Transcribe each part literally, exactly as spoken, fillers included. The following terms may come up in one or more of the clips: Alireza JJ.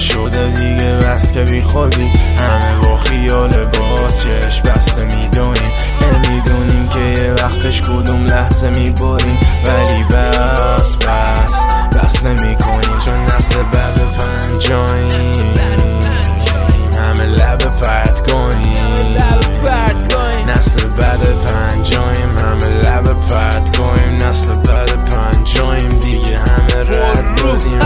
شده دیگه بس که بی خودی، همه با خیال باز چشم بسته میدونیم نمیدونیم که یه وقتش کدوم لحظه میباریم، ولی بس بس بس نمیکنیم چون نسل بعد پنجاییم، همه لب پرت کنیم نسل بعد پنجاییم، همه لب پرت کنیم نسل بعد پنجاییم دیگه، همه رد بودیم.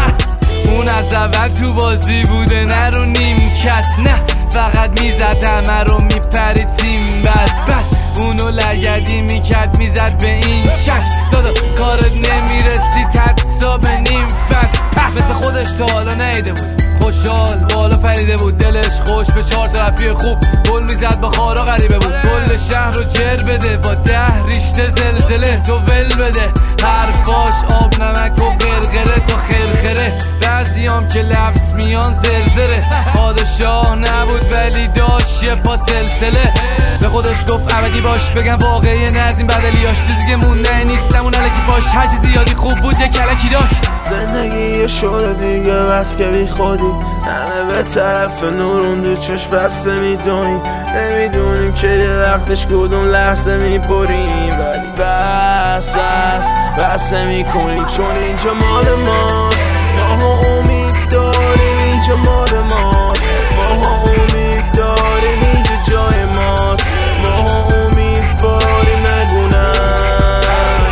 اون از اول تو بازی بوده نرو نیم کت، نه فقط میزد همه رو میپری تیم بد بد، اونو لگدی میکد میزد به این شک، دادا کارت نمیرسی تدسا به نیم فست په، مثل خودش تا حالا نهیده بود خوشحال بالا پریده بود، دلش خوش به چهار طرفی خوب گل میزد با خارا غریبه بود، کل شهر رو جر بده با ده ریشتر زلزله تو ول بده، حرفاش آب نمک و قرقره تا خرخره، بعضیام که لفظ میان زرزره، پادشاه نبود ولی داشت یه پا سلسله، به خودش گفت ابدی باش بگم واقعی نظیم بدلیاش، چیزی که مونده نیستم اون الکی باش، هر چیزی یادی خوب بود یه کلکی داشت، زندگی شده دیگه بس که بی خودی، همه به طرف نورون دو چشم بسته میدونیم نمیدونیم که یه وقتش کدوم لحظه میبریم، ولی بس بس بسته میکنیم چون اینجا مال ماست، ما ها امید داریم اینجا مال ماست، ما ها امید داریم اینجا جای ماست، ما ها امید باریم نگونم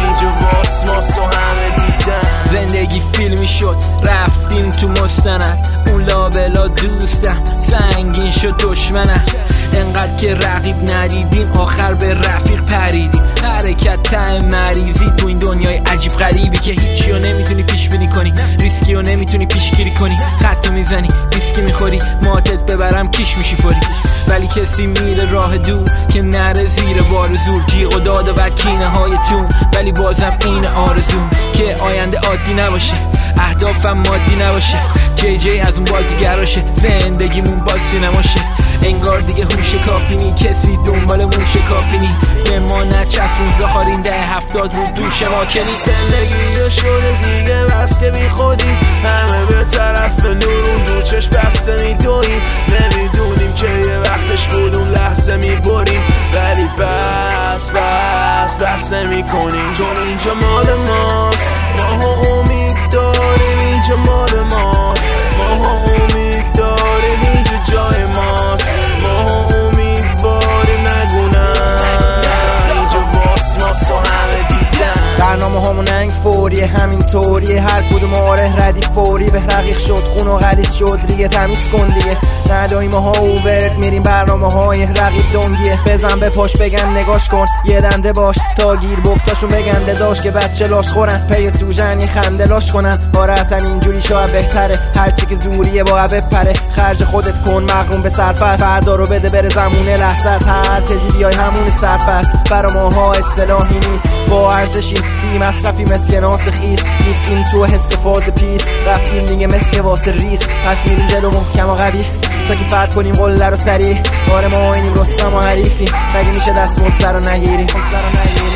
اینجا واس ماست و همه دیدن، زندگی فیلمی شد رفتیم تو مستند، اون لابلا دوستم سنگین شد دشمنم، انقدر که رقیب ندیدیم آخر به رفیق پریدیم، حرکت ته مریضی تو این دنیای عجیب غریبی که هیچیو نمیتونی پیش بینی کنی، ریسکیو نمیتونی پیشگیری کنی، خطو میزنی ریسکی میخوری، ماتت ببرم کیش میشی فوری، ولی کسی میره راه دور که نره زیر بار زور، جیغ و داد و کینه های تو، ولی بازم این آرزوم که آینده عادی نباشه، اهدافم مادی نباشه، جی جی از اون بازیگراشه، زندگیمون باز سینماشه، انگار دیگه هوش کافی نی، کسی دنبال موش کافی نی، به ما نچسبون زخارین ده هفتاد رو دوش ما کنی، زندگی شده دیگه بس که بی خودی، همه به طرف نورون دو چشم بسته میدونیم نمیدونیم که یه وقتش کدوم لحظه میبریم، ولی بس بس بس نمیکنیم چون اینجا مال ماست، ما ها امید داریم اینجا مال ماست، ما ها امید داریم اینجا جای ماست، ما ها امید باریم نگونم اینجا واس ماست و همه دیدن، برنامه همون انگ فوریه همین طوریه، هر کدوم آره ردیف فوری، به رقیق شد خون و غلیظ شد دیگه، تمیز کن دیگه ندایی ماها اوورد میریم، برنامه های رقیب دنگیه، بزن به پاش بگن نگاش کن یه دنده باش، تا گیر بکتاشون بگنده داشت که بچه لاش خورن، پی سوژن یه خنده لاش کنن، آره اصلا اینجوری شاید بهتره، هرچی که زوریه با عبه پره، خرج خودت کن مغروم به سرفست، فردا رو بده بره زمونه لحظه است، هر تزی بیای همون سرفست، برا ماها اصطلاحی نیست با ارزشیم، بی مصرفی مثل ناس خیست، نیستیم تو حس فاز پیست، رفتیم دیگه مثل واسه ریس، پس میریم جلو محکم و قوی تا که فرد کنیم قله رو سریع، آره ما اینیم رستم و حریفی، مگه میشه دست مستر رو نگیری،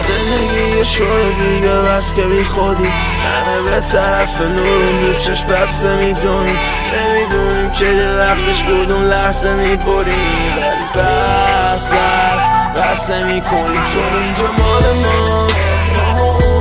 زندگی شده دیگه بس که بی خودی، همه به طرف نورون دو چشم بسته میدونیم نمیدونیم چه وقتش کدوم لحظه میبریم، ولی بس بس بس نمیکنیم چون اینجا مال ماست،